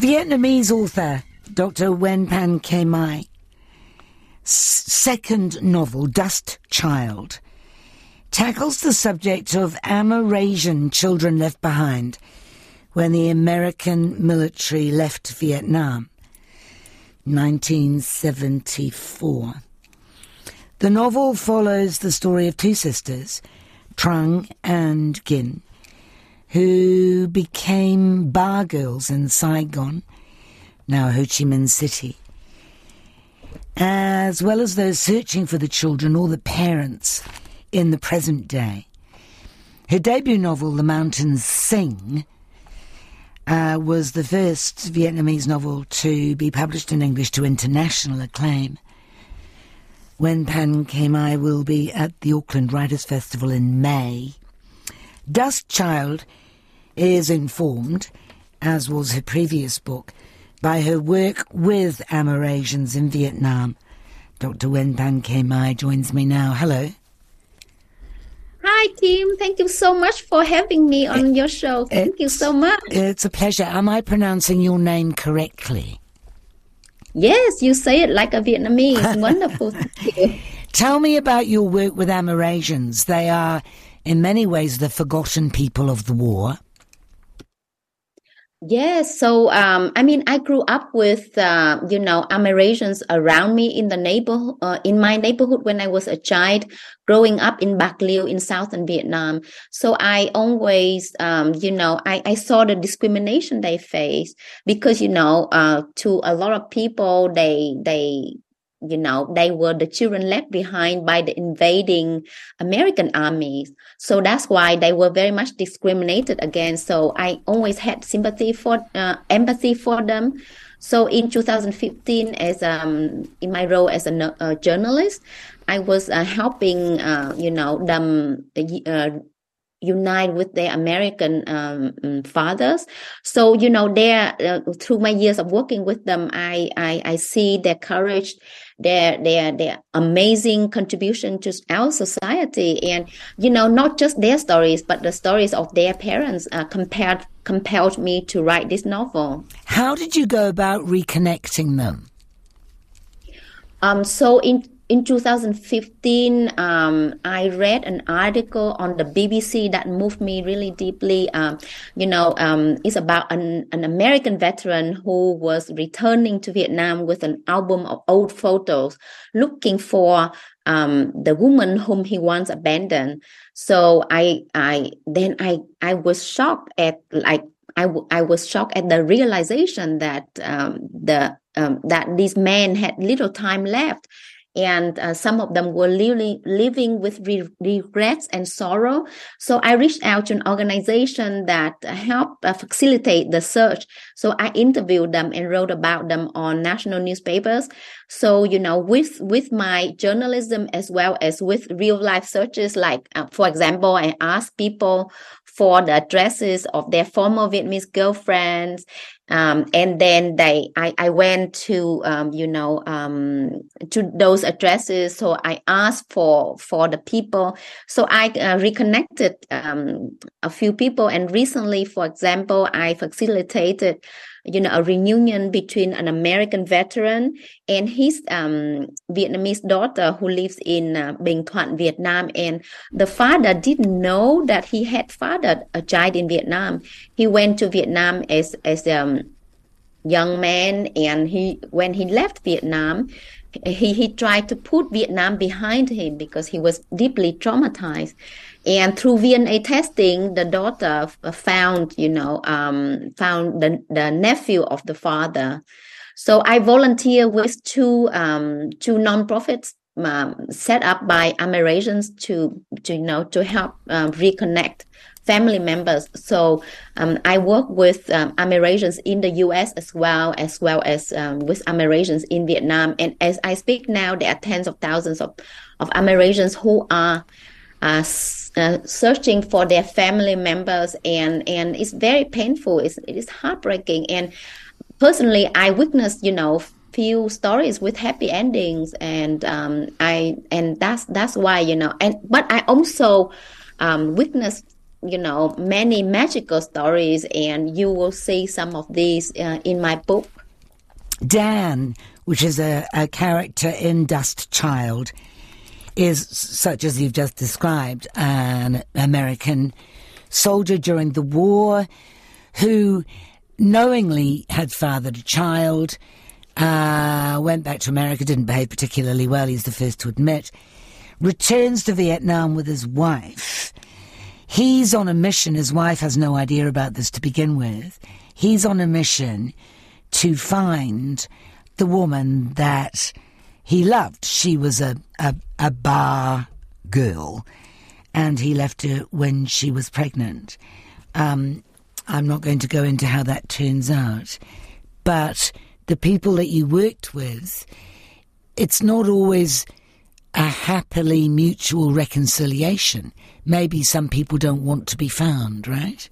Vietnamese author Dr. Nguyễn Phan Quế Mai. Second novel, Dust Child, tackles the subject of Amerasian children left behind when the American military left Vietnam, 1974. The novel follows the story of two sisters, Trung and Gin, who became bar girls in Saigon, now Ho Chi Minh City, as well as those searching for the children or the parents in the present day. Her debut novel, The Mountains Sing, was the first Vietnamese novel to be published in English to international acclaim. Nguyễn Phan Quế Mai will be at the Auckland Writers' Festival in May. Dust Child is informed, as was her previous book, by her work with Amerasians in Vietnam. Dr. Nguyễn Phan Quế Mai joins me now. Hello. Hi, Kim. Thank you so much for having me on your show. Thank you so much. It's a pleasure. Am I pronouncing your name correctly? Yes, you say it like a Vietnamese. Wonderful. Thank you. Tell me about your work with Amerasians. They are, in many ways, the forgotten people of the war. Yes, so I grew up with Amerasians around me in the neighborhood, in my neighborhood when I was a child, growing up in Bac Lieu in southern Vietnam. So I always, I saw the discrimination they face because to a lot of people they were the children left behind by the invading American armies. So that's why they were very much discriminated against. So I always had empathy for them. So in 2015, as in my role as a journalist, I was helping, them unite with their American fathers. So, there through my years of working with them, I see their courage, their amazing contribution to our society, and not just their stories, but the stories of their parents compelled me to write this novel. How did you go about reconnecting them? In 2015, I read an article on the BBC that moved me really deeply. It's about an American veteran who was returning to Vietnam with an album of old photos, looking for the woman whom he once abandoned. So I was shocked at I was shocked at the realization that that these men had little time left. And some of them were living with regrets and sorrow. So I reached out to an organization that helped facilitate the search. So I interviewed them and wrote about them on national newspapers. So, with my journalism as well as with real life searches, like, for example, I asked people for the addresses of their former Vietnamese girlfriends. And then I went to those addresses. So I asked for the people. So I reconnected a few people. And recently, for example, I facilitated, a reunion between an American veteran and his Vietnamese daughter who lives in Binh Thuận, Vietnam. And the father didn't know that he had fathered a child in Vietnam. He went to Vietnam as a young man, and when he left Vietnam, he tried to put Vietnam behind him because he was deeply traumatized. And through DNA testing, the daughter found, the nephew of the father. So I volunteer with two nonprofits set up by Amerasians to help reconnect family members. So I work with Amerasians in the U.S. as well as with Amerasians in Vietnam. And as I speak now, there are tens of thousands of Amerasians who are searching for their family members, and it's very painful. It is heartbreaking. And personally, I witnessed, few stories with happy endings, and that's why. But I also witnessed you know, many magical stories, and you will see some of these in my book. Dan, which is a character in Dust Child, is, such as you've just described, an American soldier during the war who knowingly had fathered a child, went back to America, didn't behave particularly well, he's the first to admit, returns to Vietnam with his wife. He's on a mission. His wife has no idea about this to begin with. He's on a mission to find the woman that he loved. She was a bar girl, and he left her when she was pregnant. I'm not going to go into how that turns out, but the people that you worked with, it's not always a happily mutual reconciliation. Maybe some people don't want to be found, right?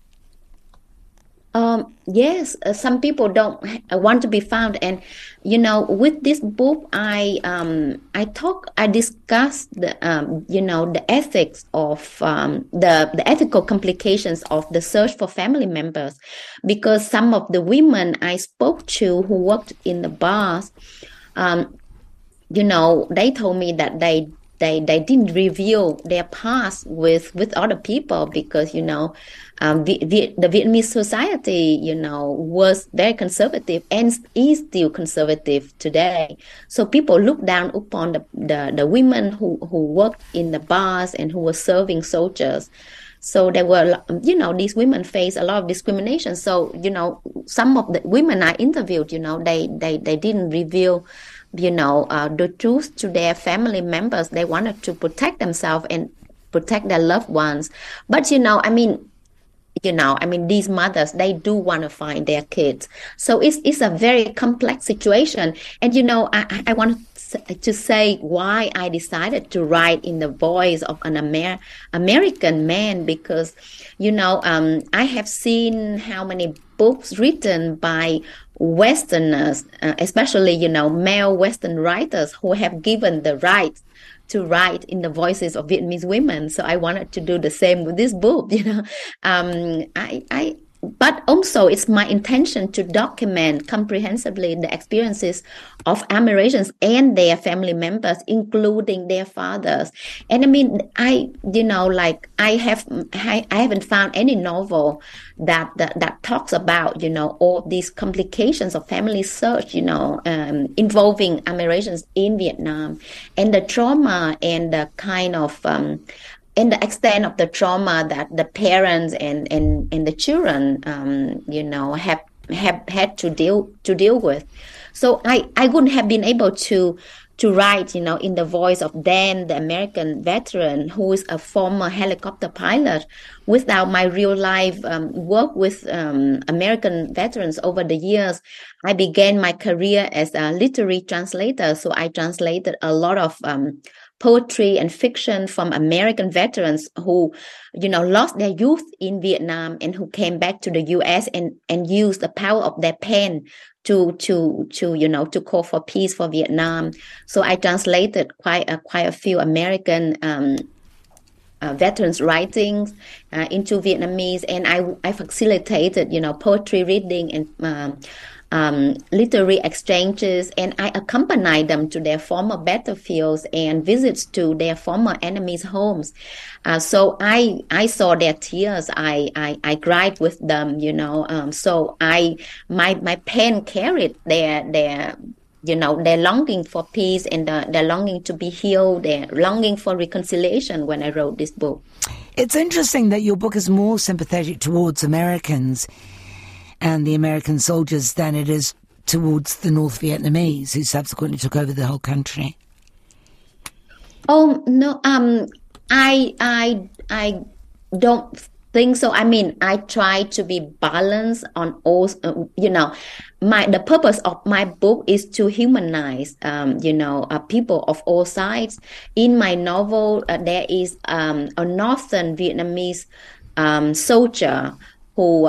Yes, some people don't want to be found, and you know, with this book, I discuss the you know, the ethics of the ethical complications of the search for family members, because some of the women I spoke to who worked in the bars, you know, they told me that they didn't reveal their past with other people because, you know, the Vietnamese society, you know, was very conservative and is still conservative today. So people look down upon the women who worked in the bars and who were serving soldiers. So there were, you know, these women face a lot of discrimination. So, you know, some of the women I interviewed, you know, they didn't reveal, you know, the truth to their family members. They wanted to protect themselves and protect their loved ones. But, you know, I mean, these mothers, they do want to find their kids. So it's a very complex situation. And, you know, I want to say why I decided to write in the voice of an American man, because, you know, I have seen how many books written by Westerners, especially, you know, male Western writers who have given the right to write in the voices of Vietnamese women. So I wanted to do the same with this book, you know. But also it's my intention to document comprehensively the experiences of Amerasians and their family members, including their fathers. And I mean, I haven't found any novel that talks about, you know, all these complications of family search, you know, involving Amerasians in Vietnam, and the trauma and the kind of and the extent of the trauma that the parents and the children, you know, have had to deal with. So I wouldn't have been able to write, you know, in the voice of Dan, the American veteran who is a former helicopter pilot, without my real life work with American veterans over the years. I began my career as a literary translator, so I translated a lot of poetry and fiction from American veterans who, you know, lost their youth in Vietnam and who came back to the US and used the power of their pen to you know, to call for peace for Vietnam. So I translated quite a few American veterans' writings into Vietnamese, and I facilitated, you know, poetry reading and literary exchanges, and I accompanied them to their former battlefields and visits to their former enemies' homes. So I saw their tears. I cried with them, you know. So my pen carried their you know, their longing for peace and their longing to be healed, their longing for reconciliation when I wrote this book. It's interesting that your book is more sympathetic towards Americans and the American soldiers than it is towards the North Vietnamese who subsequently took over the whole country. Oh, no, I don't think so. I mean, I try to be balanced on all, you know, the purpose of my book is to humanize, you know, people of all sides. In my novel, there is a Northern Vietnamese soldier who,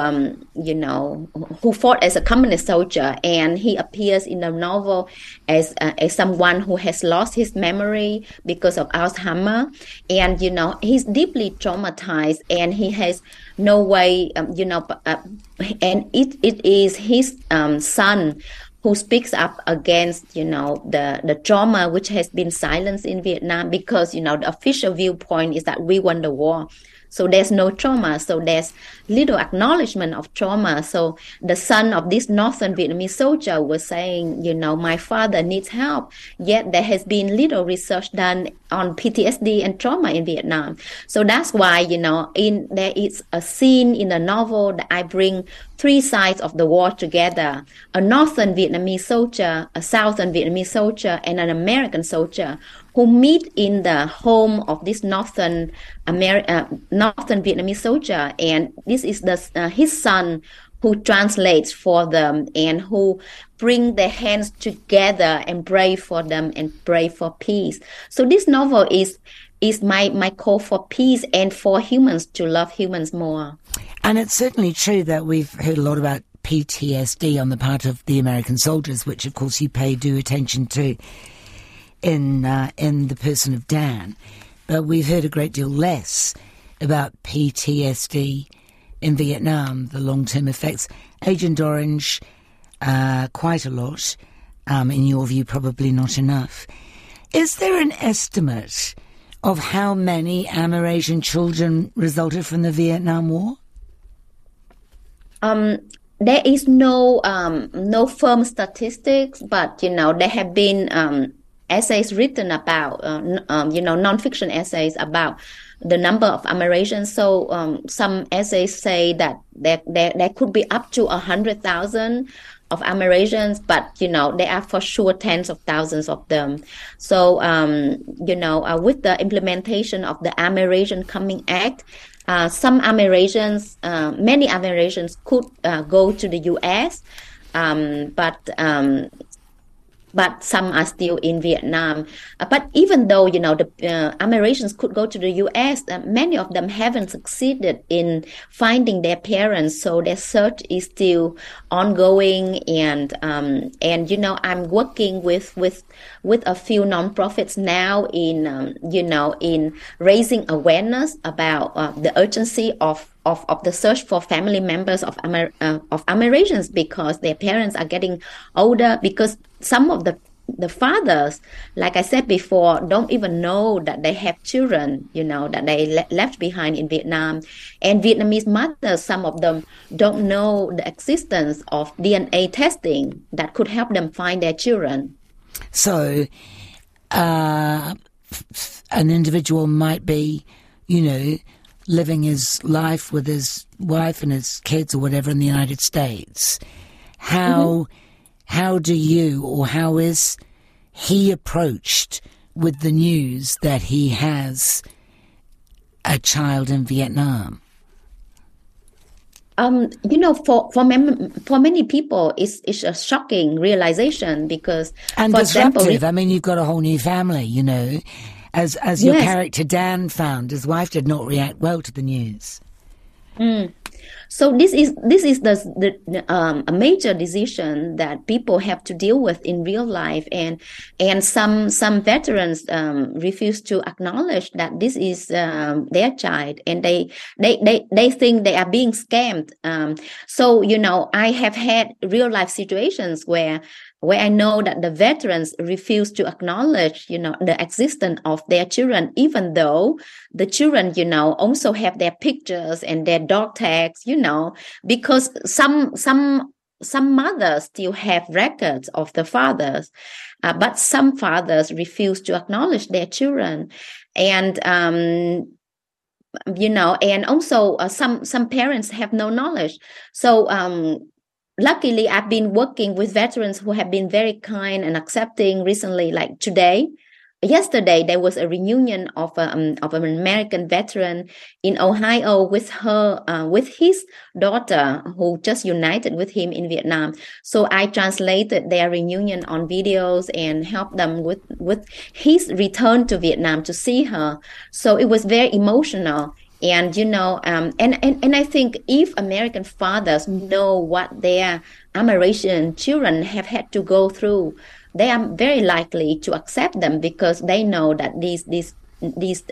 who fought as a communist soldier, and he appears in the novel as someone who has lost his memory because of Alzheimer's, and, he's deeply traumatized, and he has no way, and it is his son who speaks up against, the trauma which has been silenced in Vietnam because, the official viewpoint is that we won the war. So there's no trauma. So there's little acknowledgement of trauma. So the son of this Northern Vietnamese soldier was saying, my father needs help. Yet there has been little research done on PTSD and trauma in Vietnam. So that's why, there is a scene in the novel that I bring three sides of the war together: a Northern Vietnamese soldier, a Southern Vietnamese soldier, and an American soldier who meet in the home of this Northern Vietnamese soldier. And this is his son who translates for them and who bring their hands together and pray for them and pray for peace. So this novel is my call for peace and for humans to love humans more. And it's certainly true that we've heard a lot about PTSD on the part of the American soldiers, which, of course, you pay due attention to in the person of Dan. But we've heard a great deal less about PTSD in Vietnam, the long-term effects. Agent Orange, quite a lot. In your view, probably not enough. Is there an estimate of how many Amerasian children resulted from the Vietnam War? There is no firm statistics, but, there have been essays written about, nonfiction essays about the number of Amerasians. So some essays say that there could be up to 100,000 of Amerasians, but, there are for sure tens of thousands of them. So, with the implementation of the Amerasian Homecoming Act, some Amerasians, many Amerasians could go to the U.S., but some are still in Vietnam. But even though, the Amerasians could go to the U.S., many of them haven't succeeded in finding their parents, so their search is still ongoing. And I'm working with a few nonprofits now in raising awareness about the urgency of the search for family members of Amerasians, because their parents are getting older, because some of the fathers, like I said before, don't even know that they have children, that they left behind in Vietnam. And Vietnamese mothers, some of them don't know the existence of DNA testing that could help them find their children. So an individual might be, living his life with his wife and his kids or whatever in the United States. How do you, or how is he approached with the news that he has a child in Vietnam? For many people, it's a shocking realization, because, and for disruptive. Example, you've got a whole new family, As your character Dan found, his wife did not react well to the news. So this is a major decision that people have to deal with in real life, and some veterans refuse to acknowledge that this is their child, and they think they are being scammed. So I have had real life situations where I know that the veterans refuse to acknowledge, the existence of their children, even though the children, also have their pictures and their dog tags, because some mothers still have records of the fathers, but some fathers refuse to acknowledge their children. And also some parents have no knowledge. So luckily, I've been working with veterans who have been very kind and accepting recently, like today. Yesterday, there was a reunion of an American veteran in Ohio with his daughter, who just united with him in Vietnam. So I translated their reunion on videos and helped them with his return to Vietnam to see her. So it was very emotional. And, you know, and I think if American fathers know what their Amerasian children have had to go through, they are very likely to accept them, because they know that these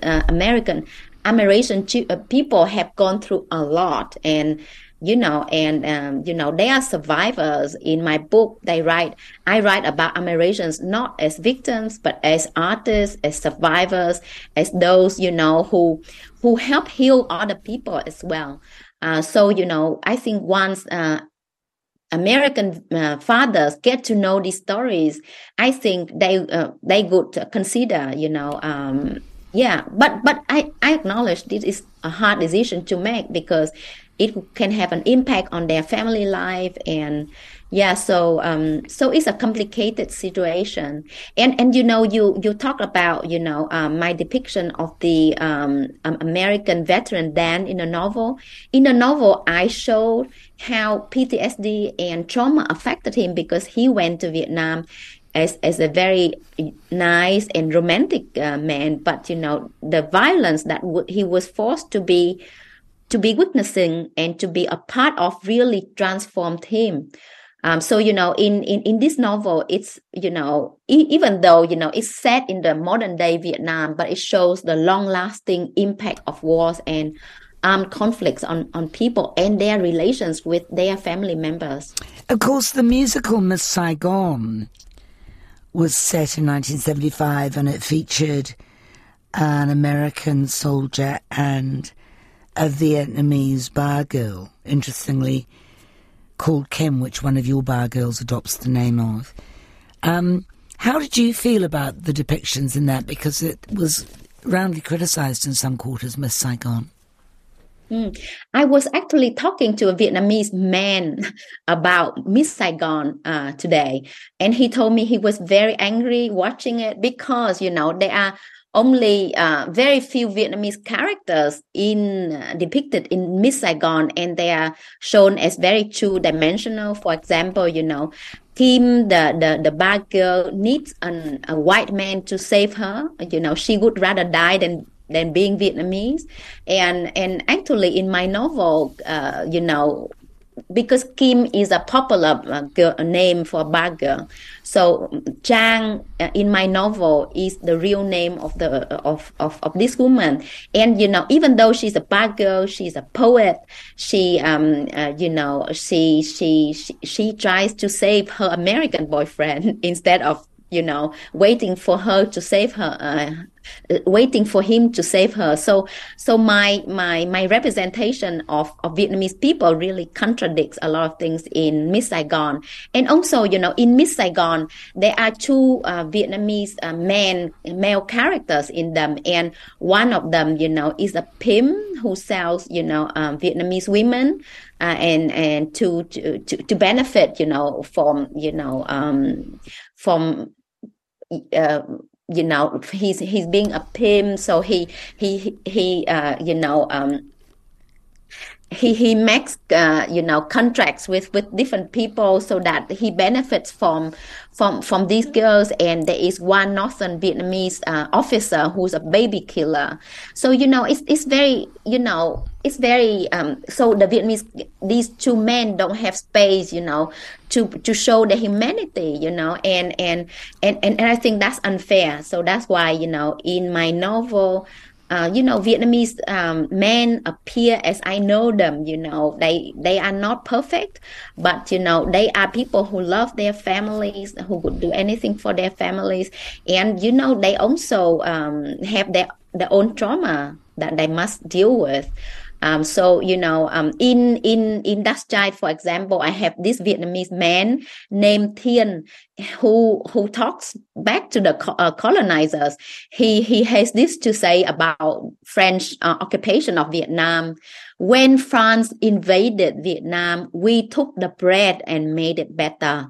American Amerasian people have gone through a lot. And, you know, they are survivors. In my book, I write about Amerasians not as victims, but as artists, as survivors, as those, you know, who help heal other people as well. So, you know, I think once American fathers get to know these stories, I think they would consider, you know, But I acknowledge this is a hard decision to make, because it can have an impact on their family life. And so it's a complicated situation. And you know, you talk about, you know, my depiction of the American veteran Dan in the novel. In the novel, I showed how PTSD and trauma affected him, because he went to Vietnam as a very nice and romantic man. But, you know, the violence that he was forced to be witnessing and to be a part of really transformed him. So, you know, in this novel, it's, you know, even though, you know, it's set in the modern day Vietnam, but it shows the long-lasting impact of wars and armed conflicts on people and their relations with their family members. Of course, the musical Miss Saigon was set in 1975, and it featured an American soldier and a Vietnamese bar girl, interestingly called Kim, which one of your bar girls adopts the name of. How did you feel about the depictions in that? Because it was roundly criticised in some quarters, Miss Saigon. I was actually talking to a Vietnamese man about Miss Saigon today, and he told me he was very angry watching it, because, you know, there are only very few Vietnamese characters depicted in Miss Saigon, and they are shown as very two-dimensional. For example, you know, Kim, the bar girl, needs a white man to save her. You know, she would rather die than being Vietnamese. And actually in my novel, you know, because Kim is a popular name for bar girl, so Chang in my novel is the real name of the of this woman. And, you know, even though she's a bar girl, she's a poet. She you know, she tries to save her American boyfriend instead of, you know, waiting for him to save her. So my representation of Vietnamese people really contradicts a lot of things in Miss Saigon. And also, you know, in Miss Saigon, there are two Vietnamese male characters in them. And one of them, you know, is a pimp who sells, you know, Vietnamese women and to benefit, you know, from, you know, you know, he's being a pimp, so he you know, he makes you know, contracts with different people so that he benefits from these girls. And there is one northern Vietnamese officer who's a baby killer. So, you know, it's very, you know, it's very so the Vietnamese, these two men don't have space, you know, to show their humanity, you know, and I think that's unfair. So that's why, you know, in my novel, you know, Vietnamese men appear as I know them. You know, they are not perfect, but, you know, they are people who love their families, who would do anything for their families, and, you know, they also have their own trauma that they must deal with. So, you know, in Dust Child, for example, I have this Vietnamese man named Thiên who talks back to the colonizers. He has this to say about French occupation of Vietnam. When France invaded Vietnam, we took the bread and made it better.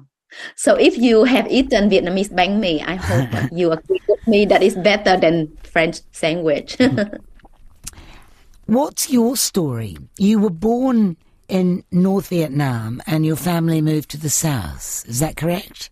So if you have eaten Vietnamese bánh mì, I hope you agree with me that it's better than French sandwich. What's your story? You were born in North Vietnam and your family moved to the south. Is that correct?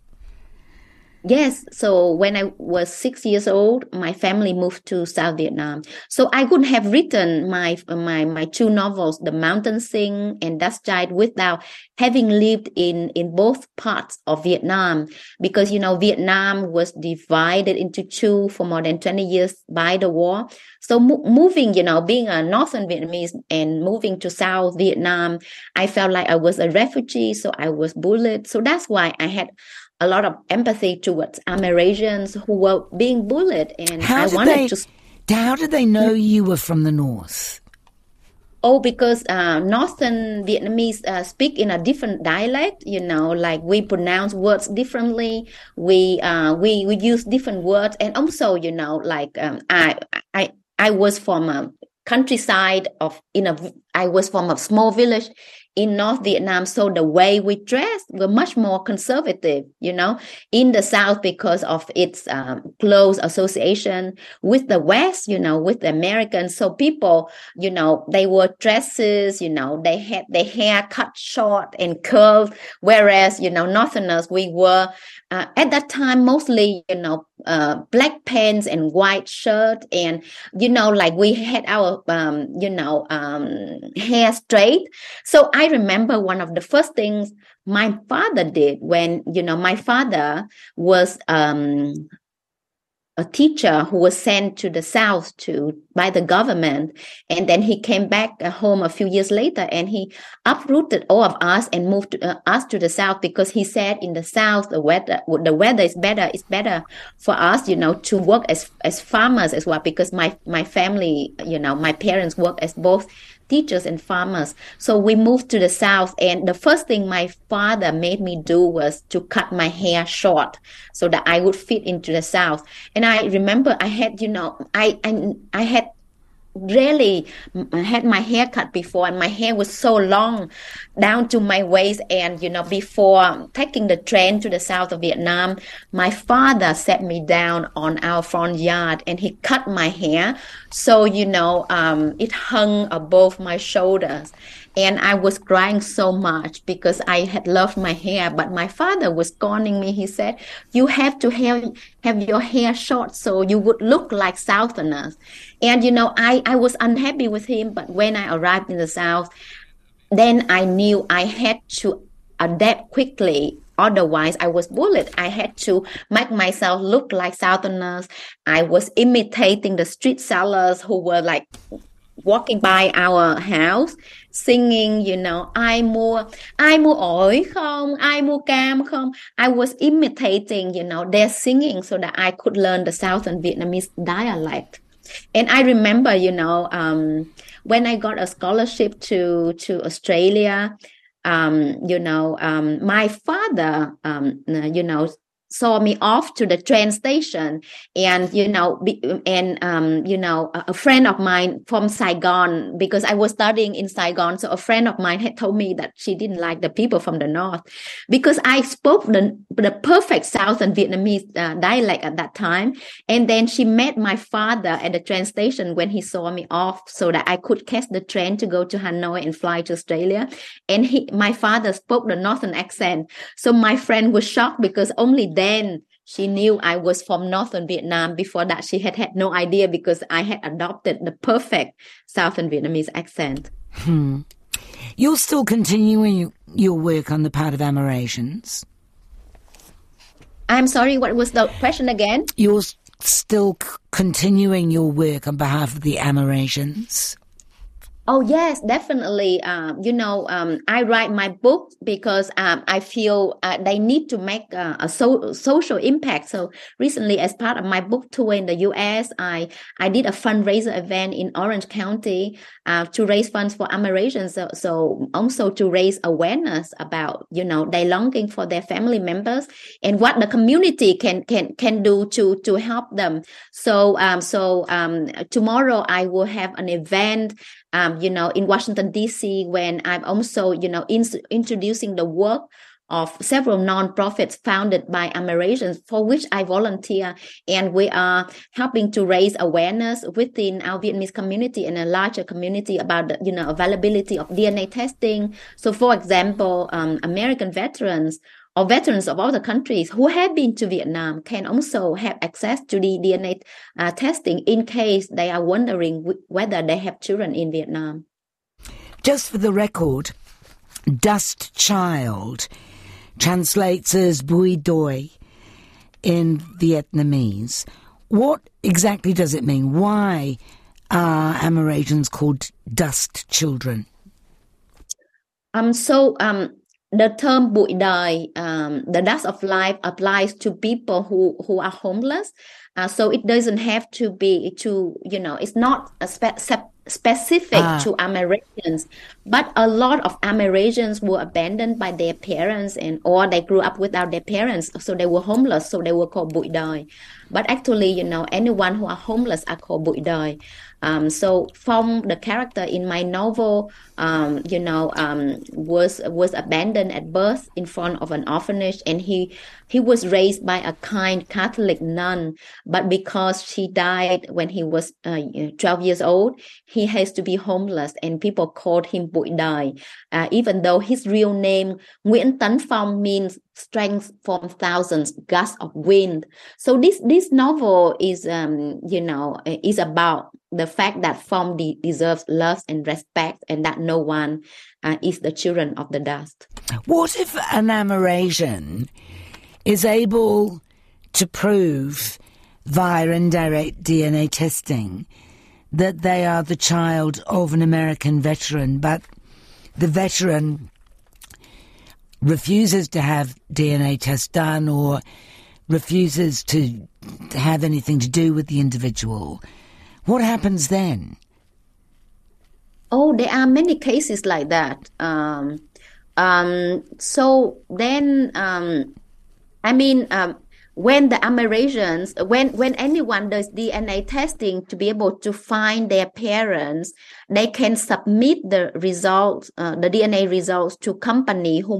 Yes. So when I was 6 years old, my family moved to South Vietnam. So I could have written my two novels, The Mountains Sing and Dust Child, without having lived in both parts of Vietnam. Because, you know, Vietnam was divided into two for more than 20 years by the war. So moving, you know, being a Northern Vietnamese and moving to South Vietnam, I felt like I was a refugee. So I was bullied. So that's why I had a lot of empathy towards Amerasians who were being bullied, and how did they know you were from the north? Oh, because Northern Vietnamese speak in a different dialect. You know, like we pronounce words differently. We use different words, and also, you know, like I was from a countryside I was from a small village in North Vietnam, so the way we dressed were much more conservative, you know, in the South because of its close association with the West, you know, with the Americans. So people, you know, they wore dresses, you know, they had their hair cut short and curved, whereas, you know, Northerners, we were at that time mostly, you know, black pants and white shirt. And, you know, like we had our, hair straight. So I remember one of the first things my father did when, you know, my father was a teacher who was sent to the South by the government. And then he came back home a few years later and he uprooted all of us and moved us to the South because he said in the South, the weather is better. It's better for us, you know, to work as farmers as well, because my family, you know, my parents work as both teachers and farmers. So we moved to the South, and the first thing my father made me do was to cut my hair short so that I would fit into the South. And I remember I had, you know, I had really had my hair cut before, and my hair was so long down to my waist. And, you know, before taking the train to the South of Vietnam, my father sat me down on our front yard and he cut my hair. So, you know, it hung above my shoulders. And I was crying so much because I had loved my hair, but my father was scolding me. He said, you have to have your hair short so you would look like Southerners. And, you know, I was unhappy with him, but when I arrived in the South, then I knew I had to adapt quickly. Otherwise, I was bullied. I had to make myself look like Southerners. I was imitating the street sellers who were like walking by our house, singing, you know, ai mua ổi không, ai mua cam không. I was imitating, you know, their singing so that I could learn the Southern Vietnamese dialect. And I remember, you know, when I got a scholarship to Australia, you know, my father, you know, saw me off to the train station, and, you know, a friend of mine from Saigon, because I was studying in Saigon. So a friend of mine had told me that she didn't like the people from the North because I spoke the perfect Southern Vietnamese dialect at that time. And then she met my father at the train station when he saw me off so that I could catch the train to go to Hanoi and fly to Australia. And my father spoke the Northern accent. So my friend was shocked because only then she knew I was from Northern Vietnam. Before that, she had no idea because I had adopted the perfect Southern Vietnamese accent. Hmm. You're still continuing your work on the part of Amerasians? I'm sorry, what was the question again? You're still continuing your work on behalf of the Amerasians? Oh, yes, definitely. You know, I write my book because I feel they need to make a social impact. So recently, as part of my book tour in the U.S., I did a fundraiser event in Orange County to raise funds for Amerasians. So also to raise awareness about, you know, their longing for their family members and what the community can do to help them. So tomorrow I will have an event you know, in Washington, D.C., when I'm also, you know, introducing the work of several nonprofits founded by Amerasians for which I volunteer. And we are helping to raise awareness within our Vietnamese community and a larger community about the, you know, availability of DNA testing. So, for example, American veterans or veterans of other countries who have been to Vietnam can also have access to the DNA testing in case they are wondering whether they have children in Vietnam. Just for the record, Dust Child translates as bụi đời in Vietnamese. What exactly does it mean? Why are Amerasians called dust children? The term bụi đời, the dust of life, applies to people who are homeless. So it doesn't have to be it's not a specific to Amerasians, but a lot of Amerasians were abandoned by their parents or they grew up without their parents, so they were homeless, so they were called bụi đời. But actually, anyone who are homeless are called bụi đời. So Phong, the character in my novel, was abandoned at birth in front of an orphanage, and he was raised by a kind Catholic nun. But because she died when he was 12 years old, he has to be homeless, and people called him bụi đời, even though his real name, Nguyễn Tấn Phong, means strength from thousands, gusts of wind. So this novel is about the fact that Phong deserves love and respect, and that no one is the children of the dust. What if an Amerasian is able to prove via indirect DNA testing that they are the child of an American veteran, but the veteran refuses to have DNA tests done or refuses to have anything to do with the individual? What happens then? Oh, there are many cases like that. When the Amerasians, when anyone does DNA testing to be able to find their parents, they can submit the results, the DNA results, to company who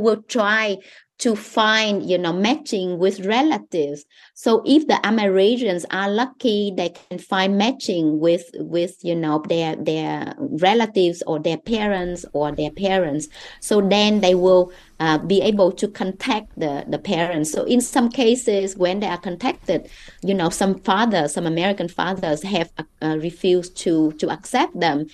will try to find, matching with relatives. So if the Amerasians are lucky, they can find matching with their relatives or their parents or their parents. So then they will be able to contact the parents. So in some cases, when they are contacted, some American fathers have refused to accept them.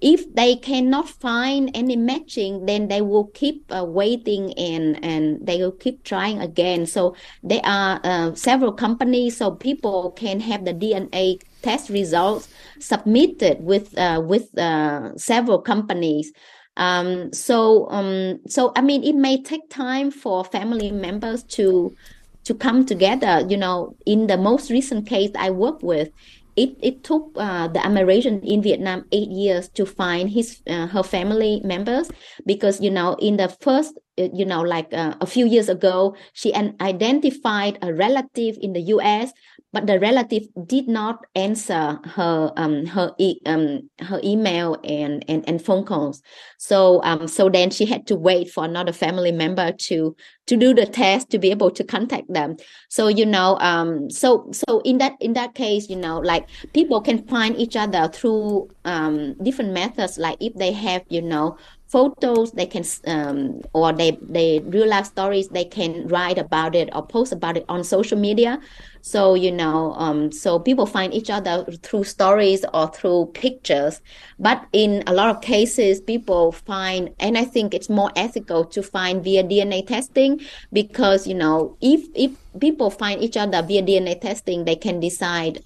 If they cannot find any matching, then they will keep waiting and they will keep trying again. So there are several companies, so people can have the DNA test results submitted with several companies. It may take time for family members to come together. In the most recent case I work with, It took the Amerasian in Vietnam 8 years to find her family members, because in the first a few years ago, she identified a relative in the U.S., but the relative did not answer her email and phone calls. So then she had to wait for another family member to do the test to be able to contact them. So in that case, people can find each other through different methods. Like if they have photos, they can or they real life stories, they can write about it or post about it on social media. So so people find each other through stories or through pictures. But in a lot of cases, people find, and I think it's more ethical to find via DNA testing, because if people find each other via DNA testing, they can decide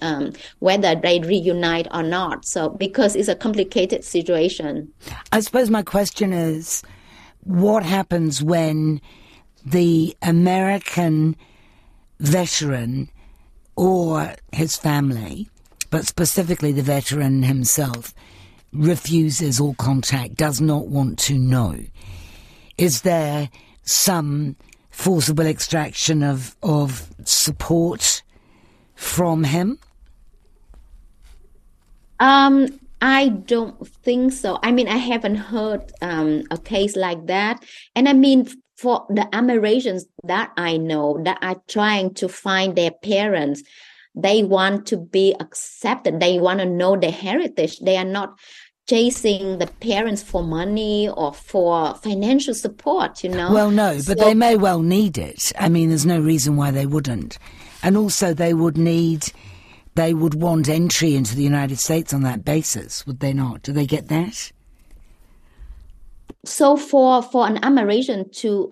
whether they reunite or not. So because it's a complicated situation. I suppose my question is, what happens when the American veteran or his family, but specifically the veteran himself, refuses all contact, does not want to know? Is there some forcible extraction of support from him? I don't think so. I haven't heard a case like that. And for the Amerasians that I know that are trying to find their parents, they want to be accepted. They want to know their heritage. They are not chasing the parents for money or for financial support, you know. Well, no, but they may well need it. I mean, there's no reason why they wouldn't. And also they would want entry into the United States on that basis, would they not? Do they get that? So for an Amerasian to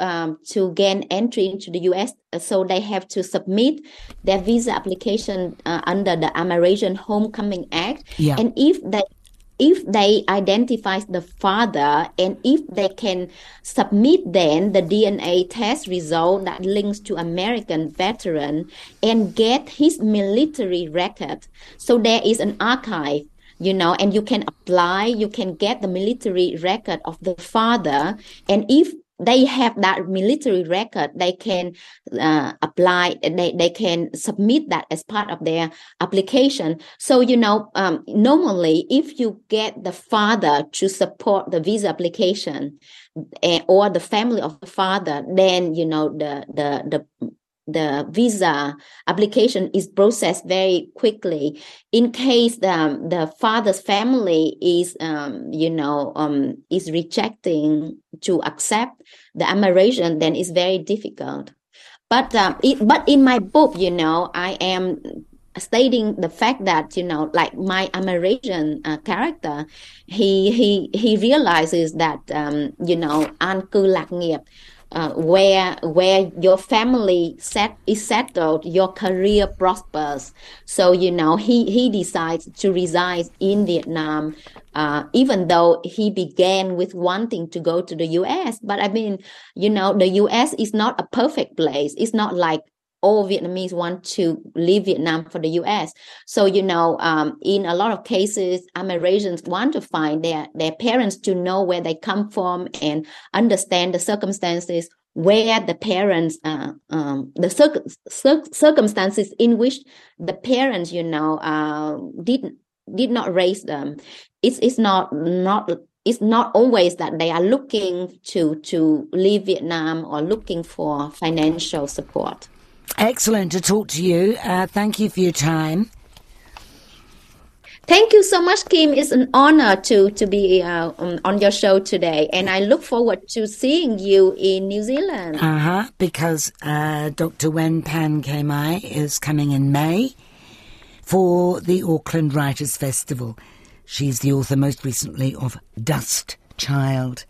gain entry into the U.S., so they have to submit their visa application under the Amerasian Homecoming Act. Yeah. And if they identify the father and if they can submit then the DNA test result that links to American veteran and get his military record. So there is an archive, you know, and you can apply, you can get the military record of the father. And if they have that military record, they can apply, they can submit that as part of their application. So, you know, normally, if you get the father to support the visa application or the family of the father, then, you know, the visa application is processed very quickly. In case the father's family is rejecting to accept the Amerasian, then it's very difficult. But in my book, you know, I am stating the fact that, you know, like my Amerasian character, he realizes that, you know, an cư lạc nghiệp. Where your family is settled, your career prospers. So, you know, he decides to reside in Vietnam, even though he began with wanting to go to the U.S. But I mean, you know, the U.S. is not a perfect place. It's not like all Vietnamese want to leave Vietnam for the U.S. So, you know, in a lot of cases, Amerasians want to find their parents to know where they come from and understand the circumstances where the parents, circumstances in which the parents, you know, did not raise them. It's not always that they are looking to leave Vietnam or looking for financial support. Excellent to talk to you. Thank you for your time. Thank you so much, Kim. It's an honor to be on your show today. And I look forward to seeing you in New Zealand. Because Dr. Nguyễn Phan Quế Mai is coming in May for the Auckland Writers' Festival. She's the author most recently of Dust Child.